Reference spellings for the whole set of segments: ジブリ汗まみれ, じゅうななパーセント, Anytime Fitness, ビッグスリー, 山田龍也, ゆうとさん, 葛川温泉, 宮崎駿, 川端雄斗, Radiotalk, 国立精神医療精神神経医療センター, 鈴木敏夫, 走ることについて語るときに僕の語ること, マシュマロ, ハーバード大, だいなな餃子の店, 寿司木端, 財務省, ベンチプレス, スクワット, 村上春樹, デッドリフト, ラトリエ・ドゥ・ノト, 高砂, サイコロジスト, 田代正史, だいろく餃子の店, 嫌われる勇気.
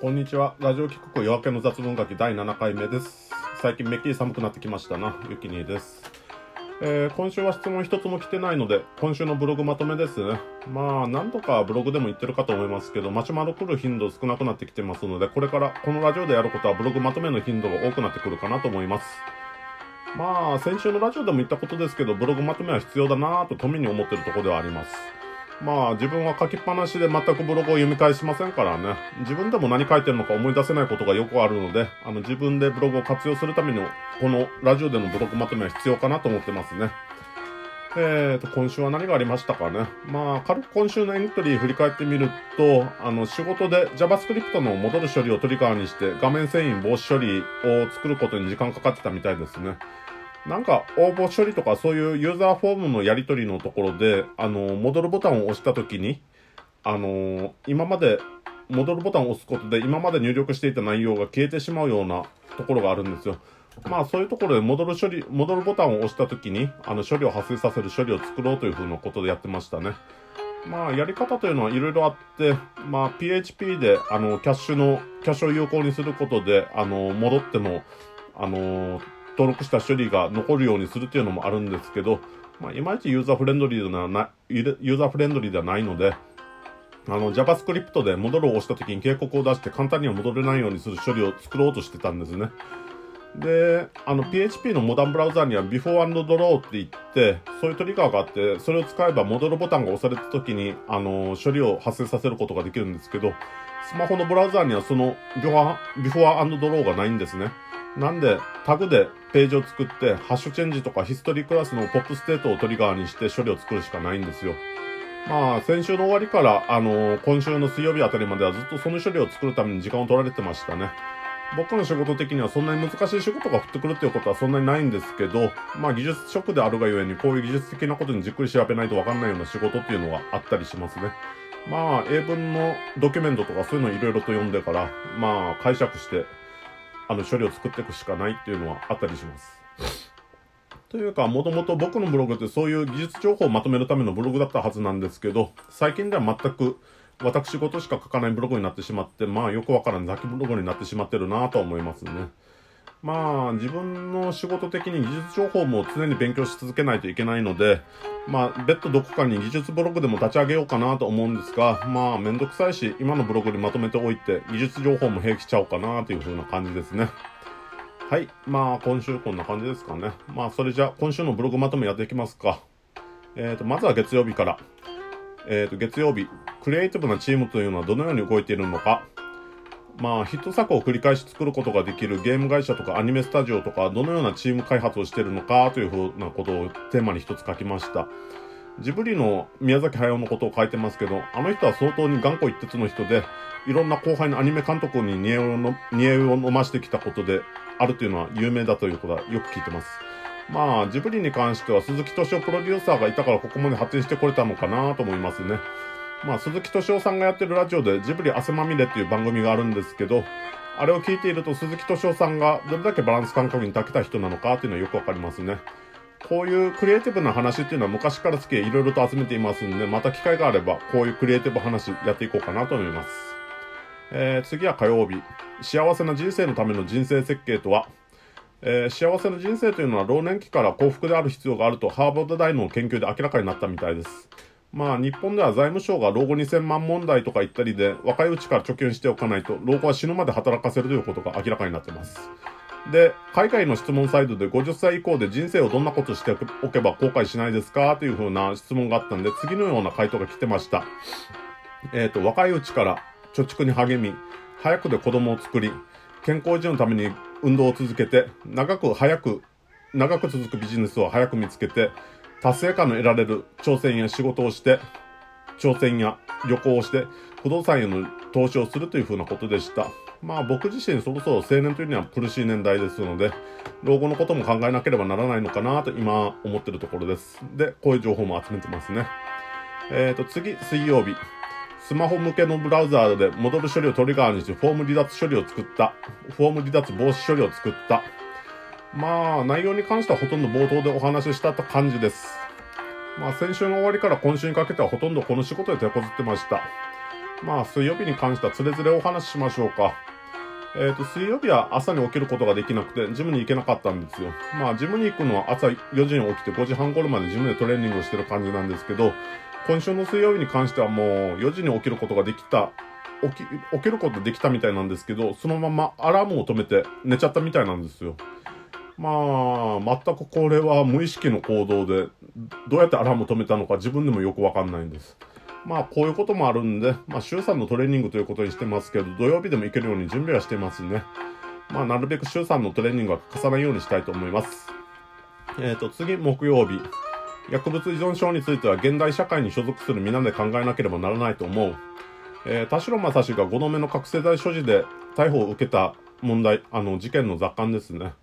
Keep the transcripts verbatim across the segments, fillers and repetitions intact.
こんにちは。ラジオ企画夜明けの雑文書きだいななかいめです。最近めっきり寒くなってきましたな。ゆきにです、えー。今週は質問一つも来てないので、今週のブログまとめですね。まあ、何度かブログでも言ってるかと思いますけど、マシュマロ来る頻度少なくなってきてますので、これからこのラジオでやることはブログまとめの頻度が多くなってくるかなと思います。まあ、先週のラジオでも言ったことですけど、ブログまとめは必要だなぁと富に思ってるところではあります。まあ自分は書きっぱなしで全くブログを読み返しませんからね、自分でも何書いてるのか思い出せないことがよくあるので、あの自分でブログを活用するためにこのラジオでのブログまとめは必要かなと思ってますね。えーと、今週は何がありましたかね。まあ軽く今週のエントリー振り返ってみると、あの仕事で ジャバスクリプト の戻る処理をトリガーにして画面遷移防止処理を作ることに時間かかってたみたいですね。なんか応募処理とかそういうユーザーフォームのやり取りのところで、あの戻るボタンを押したときに、あの今まで戻るボタンを押すことで今まで入力していた内容が消えてしまうようなところがあるんですよ。まあそういうところで戻る処理、戻るボタンを押したときにあの処理を発生させる処理を作ろうというふうなことでやってましたね。まあやり方というのはいろいろあって、まあ ピーエイチピー であのキャッシュのキャッシュを有効にすることで、あの戻ってもあの登録した処理が残るようにするというのもあるんですけど、まあ、いまいちユーザーフレンドリーではな、ユーザーフレンドリーではないので、あの ジャバスクリプト で戻るを押した時に警告を出して簡単には戻れないようにする処理を作ろうとしてたんですね。で、あの ピーエイチピー のモダンブラウザーには ビフォーアンドドロー って言って、そういうトリガーがあって、それを使えば戻るボタンが押された時にあの処理を発生させることができるんですけど、スマホのブラウザーにはその ビフォーアンドドロー がないんですね。なんでタグでページを作ってハッシュチェンジとかヒストリークラスのポップステートをトリガーにして処理を作るしかないんですよ。まあ先週の終わりからあのー、今週の水曜日あたりまではずっとその処理を作るために時間を取られてましたね。僕の仕事的にはそんなに難しい仕事が降ってくるっていうことはそんなにないんですけど、まあ技術職であるがゆえにこういう技術的なことにじっくり調べないとわかんないような仕事っていうのがあったりしますね。まあ英文のドキュメントとかそういうのいろいろと読んでからまあ解釈してあの処理を作っていくしかないっていうのはあったりします。というか、もともと僕のブログってそういう技術情報をまとめるためのブログだったはずなんですけど、最近では全く私事しか書かないブログになってしまって、まあよくわからん雑記ブログになってしまってるなぁとは思いますね。まあ自分の仕事的に技術情報も常に勉強し続けないといけないので、まあ別途どこかに技術ブログでも立ち上げようかなと思うんですが、まあめんどくさいし今のブログにまとめておいて技術情報も平気しちゃおうかなという風な感じですね。はい、まあ今週こんな感じですかね。まあそれじゃあ今週のブログまとめやっていきますか。えーとまずは月曜日から、えーと月曜日、クリエイティブなチームというのはどのように動いているのか、まあヒット作を繰り返し作ることができるゲーム会社とかアニメスタジオとかどのようなチーム開発をしているのかというふうなことをテーマに一つ書きました。ジブリの宮崎駿のことを書いてますけど、あの人は相当に頑固一徹の人で、いろんな後輩のアニメ監督に煮えを飲ましてきたことであるというのは有名だということはよく聞いてます。まあジブリに関しては鈴木敏夫プロデューサーがいたからここまで発展してこれたのかなと思いますね。まあ、鈴木敏夫さんがやってるラジオでジブリ汗まみれっていう番組があるんですけど、あれを聞いていると鈴木敏夫さんがどれだけバランス感覚に長けた人なのかっていうのはよくわかりますね。こういうクリエイティブな話っていうのは昔から好きでいろいろと集めていますんで、また機会があればこういうクリエイティブ話やっていこうかなと思います。えー、次は火曜日、幸せな人生のための人生設計とは、えー、幸せな人生というのは老年期から幸福である必要があるとハーバード大の研究で明らかになったみたいです。まあ日本では財務省が老後にせんまん問題とか言ったりで、若いうちから貯金しておかないと老後は死ぬまで働かせるということが明らかになっています。で、海外の質問サイドでごじゅっさい以降で人生をどんなことしておけば後悔しないですかというふうな質問があったんで、次のような回答が来てました。えっと若いうちから貯蓄に励み、早くで子供を作り、健康維持のために運動を続けて、長く早く長く続くビジネスを早く見つけて、達成感の得られる挑戦や仕事をして、挑戦や旅行をして、不動産への投資をするというふうなことでした。まあ僕自身そろそろ青年というには苦しい年代ですので、老後のことも考えなければならないのかなと今思っているところです。で、こういう情報も集めてますね。えーと、次、水曜日。スマホ向けのブラウザーで戻る処理をトリガーにしてフォーム離脱処理を作った。フォーム離脱防止処理を作った。まあ内容に関してはほとんど冒頭でお話しした感じです。まあ先週の終わりから今週にかけてはほとんどこの仕事で手こずってました。まあ、水曜日に関してはつれづれお話ししましょうか。えっと、水曜日は朝に起きることができなくて、ジムに行けなかったんですよ。まあ、ジムに行くのは朝よじに起きてごじはん頃までジムでトレーニングをしてる感じなんですけど、今週の水曜日に関してはもうよじに起きることができた、起き、起きることできたみたいなんですけど、そのままアラームを止めて寝ちゃったみたいなんですよ。まあ、全くこれは無意識の行動で、どうやってアラームを止めたのか自分でもよくわかんないんです。まあ、こういうこともあるんで、まあ、週さんのトレーニングということにしてますけど、土曜日でも行けるように準備はしてますね。まあ、なるべく週さんのトレーニングは欠かさないようにしたいと思います。えっと、次、木曜日。薬物依存症については、現代社会に所属する皆で考えなければならないと思う。えー、田代正史がごどめの覚醒剤所持で逮捕を受けた問題、あの、事件の雑感ですね。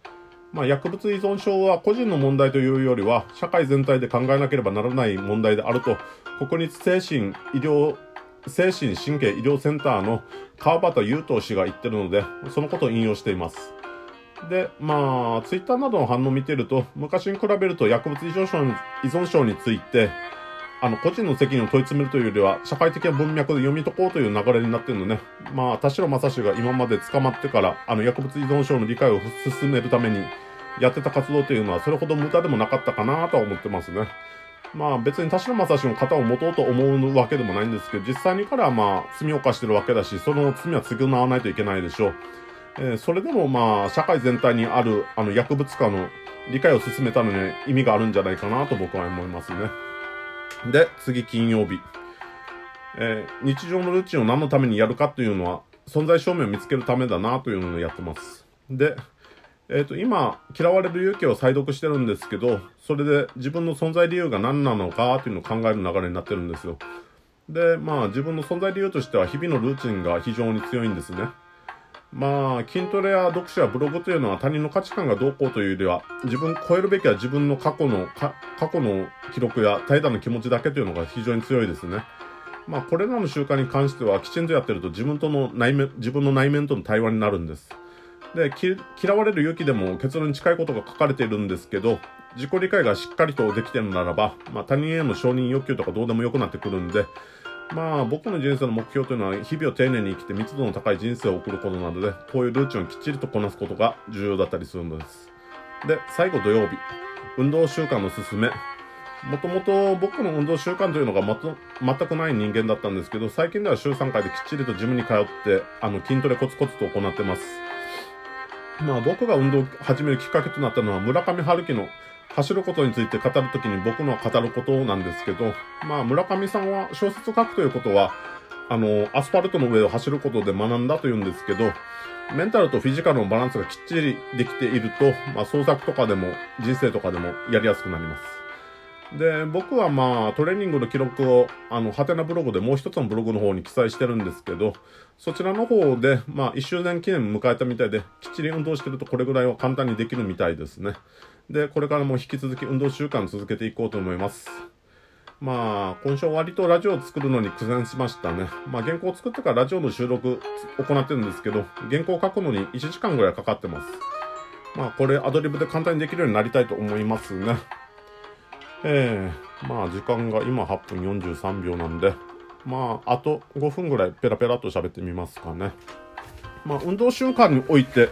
まあ、薬物依存症は個人の問題というよりは、社会全体で考えなければならない問題であると、国立精神医療、精神神経医療センターの川端雄斗氏が言ってるので、そのことを引用しています。で、まあ、ツイッターなどの反応を見てると、昔に比べると薬物依存症に、依存症について、あの、個人の責任を問い詰めるというよりは、社会的な文脈で読み解こうという流れになってるのね。まあ、田代正史が今まで捕まってから、あの、薬物依存症の理解を進めるためにやってた活動というのは、それほど無駄でもなかったかなとは思ってますね。まあ、別に田代正史の肩を持とうと思うわけでもないんですけど、実際に彼はまあ、罪を犯してるわけだし、その罪は償わないといけないでしょう。えー、それでもまあ、社会全体にある、あの、薬物化の理解を進めたのに意味があるんじゃないかなと僕は思いますね。で、次金曜日、えー、日常のルーチンを何のためにやるかというのは存在証明を見つけるためだなというのをやってます。で、えー、と今嫌われる勇気を再読してるんですけど、それで自分の存在理由が何なのかというのを考える流れになってるんですよ。で、まあ自分の存在理由としては日々のルーチンが非常に強いんですね。まあ、筋トレや読書やブログというのは他人の価値観がどうこうというよりは、自分を超えるべきは自分の過去の、過去の記録や怠惰の気持ちだけというのが非常に強いですね。まあ、これらの習慣に関してはきちんとやってると自分との内面、自分の内面との対話になるんです。で、嫌われる勇気でも結論に近いことが書かれているんですけど、自己理解がしっかりとできているならば、まあ、他人への承認欲求とかどうでもよくなってくるんで、まあ僕の人生の目標というのは日々を丁寧に生きて密度の高い人生を送ることなので、こういうルーチンをきっちりとこなすことが重要だったりするんです。で、最後土曜日、運動習慣のすすめ。もともと僕の運動習慣というのがまと全くない人間だったんですけど、最近では週さんかいできっちりとジムに通って、あの筋トレコツコツと行ってます。まあ僕が運動を始めるきっかけとなったのは村上春樹の走ることについて語るときに僕の語ることなんですけど、まあ村上さんは小説を書くということは、あの、アスファルトの上を走ることで学んだというんですけど、メンタルとフィジカルのバランスがきっちりできていると、まあ創作とかでも人生とかでもやりやすくなります。で、僕はまあトレーニングの記録を、あの、ハテナブログでもう一つのブログの方に記載してるんですけど、そちらの方でまあ一周年記念迎えたみたいで、きっちり運動してるとこれぐらいは簡単にできるみたいですね。で、これからも引き続き運動習慣を続けていこうと思います。まあ、今週は割とラジオを作るのに苦戦しましたね。まあ、原稿を作ってからラジオの収録を行ってるんですけど、原稿を書くのにいちじかんぐらいかかってます。まあ、これアドリブで簡単にできるようになりたいと思いますね。ええー、まあ、時間が今はっぷんよんじゅうさんびょうなんで、まあ、あとごふんぐらいペラペラと喋ってみますかね。まあ、運動習慣において、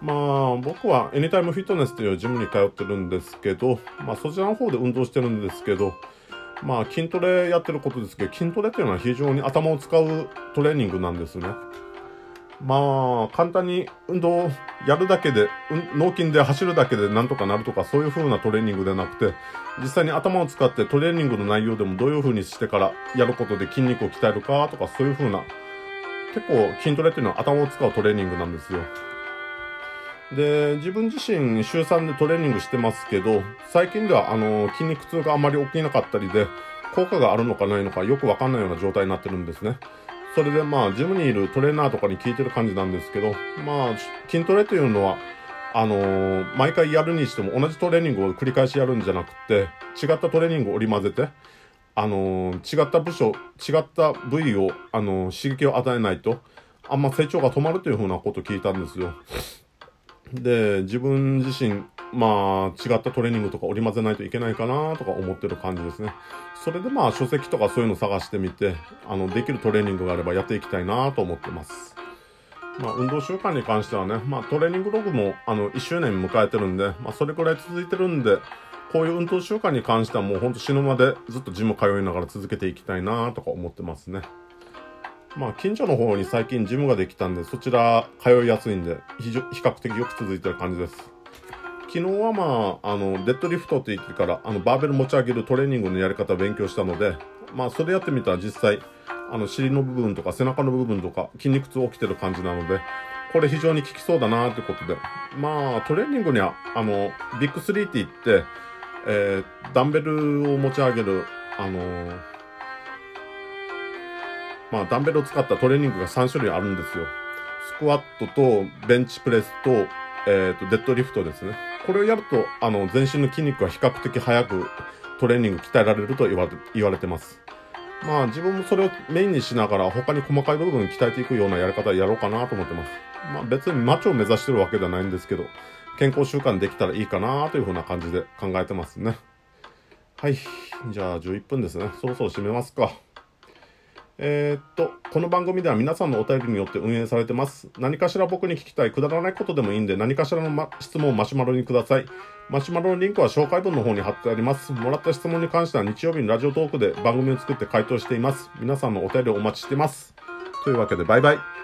まあ僕は Anytime Fitness というジムに通ってるんですけど、まあそちらの方で運動してるんですけど、まあ筋トレやってることですけど、筋トレっていうのは非常に頭を使うトレーニングなんですね。まあ簡単に運動をやるだけで、脳筋で走るだけでなんとかなるとかそういう風なトレーニングでなくて、実際に頭を使ってトレーニングの内容でもどういう風にしてからやることで筋肉を鍛えるかとかそういう風な、結構筋トレっていうのは頭を使うトレーニングなんですよ。で、自分自身週さんでトレーニングしてますけど、最近ではあの筋肉痛があまり起きなかったりで、効果があるのかないのかよくわかんないような状態になってるんですね。それでまあジムにいるトレーナーとかに聞いてる感じなんですけど、まあ筋トレというのはあのー、毎回やるにしても同じトレーニングを繰り返しやるんじゃなくて、違ったトレーニングを織り交ぜて、あのー、違った部署、違った部位をあのー、刺激を与えないとあんま成長が止まるというふうなことを聞いたんですよ。で、自分自身、まあ、違ったトレーニングとか織り交ぜないといけないかなとか思ってる感じですね。それでまあ、書籍とかそういうの探してみて、あの、できるトレーニングがあればやっていきたいなと思ってます。まあ、運動習慣に関してはね、まあ、トレーニングログも、あの、いっしゅうねん迎えてるんで、まあ、それくらい続いてるんで、こういう運動習慣に関してはもうほんと死ぬまでずっとジム通いながら続けていきたいなとか思ってますね。まあ、近所の方に最近ジムができたんで、そちら通いやすいんで、非常比較的よく続いてる感じです。昨日はまあ、あの、デッドリフトって言ってから、あの、バーベル持ち上げるトレーニングのやり方を勉強したので、まあ、それやってみたら実際、あの、尻の部分とか背中の部分とか筋肉痛起きてる感じなので、これ非常に効きそうだなってことで、まあ、トレーニングには、あの、ビッグスリーって言って、えー、ダンベルを持ち上げる、あのー、まあ、ダンベルを使ったトレーニングがさんしゅるいあるんですよ。スクワットと、ベンチプレスと、えっと、デッドリフトですね。これをやると、あの、全身の筋肉が比較的早くトレーニング鍛えられると言われ、言われてます。まあ、自分もそれをメインにしながら、他に細かい部分を鍛えていくようなやり方をやろうかなと思ってます。まあ、別にマチを目指してるわけじゃないんですけど、健康習慣できたらいいかなというふうな感じで考えてますね。はい。じゃあ、じゅういっぷんですね。そろそろ締めますか。えー、っと、この番組では皆さんのお便りによって運営されてます。何かしら僕に聞きたい、くだらないことでもいいんで、何かしらの、ま、質問をマシュマロにください。マシュマロのリンクは紹介文の方に貼ってあります。もらった質問に関しては日曜日にラジオトークで番組を作って回答しています。皆さんのお便りをお待ちしています。というわけで、バイバイ。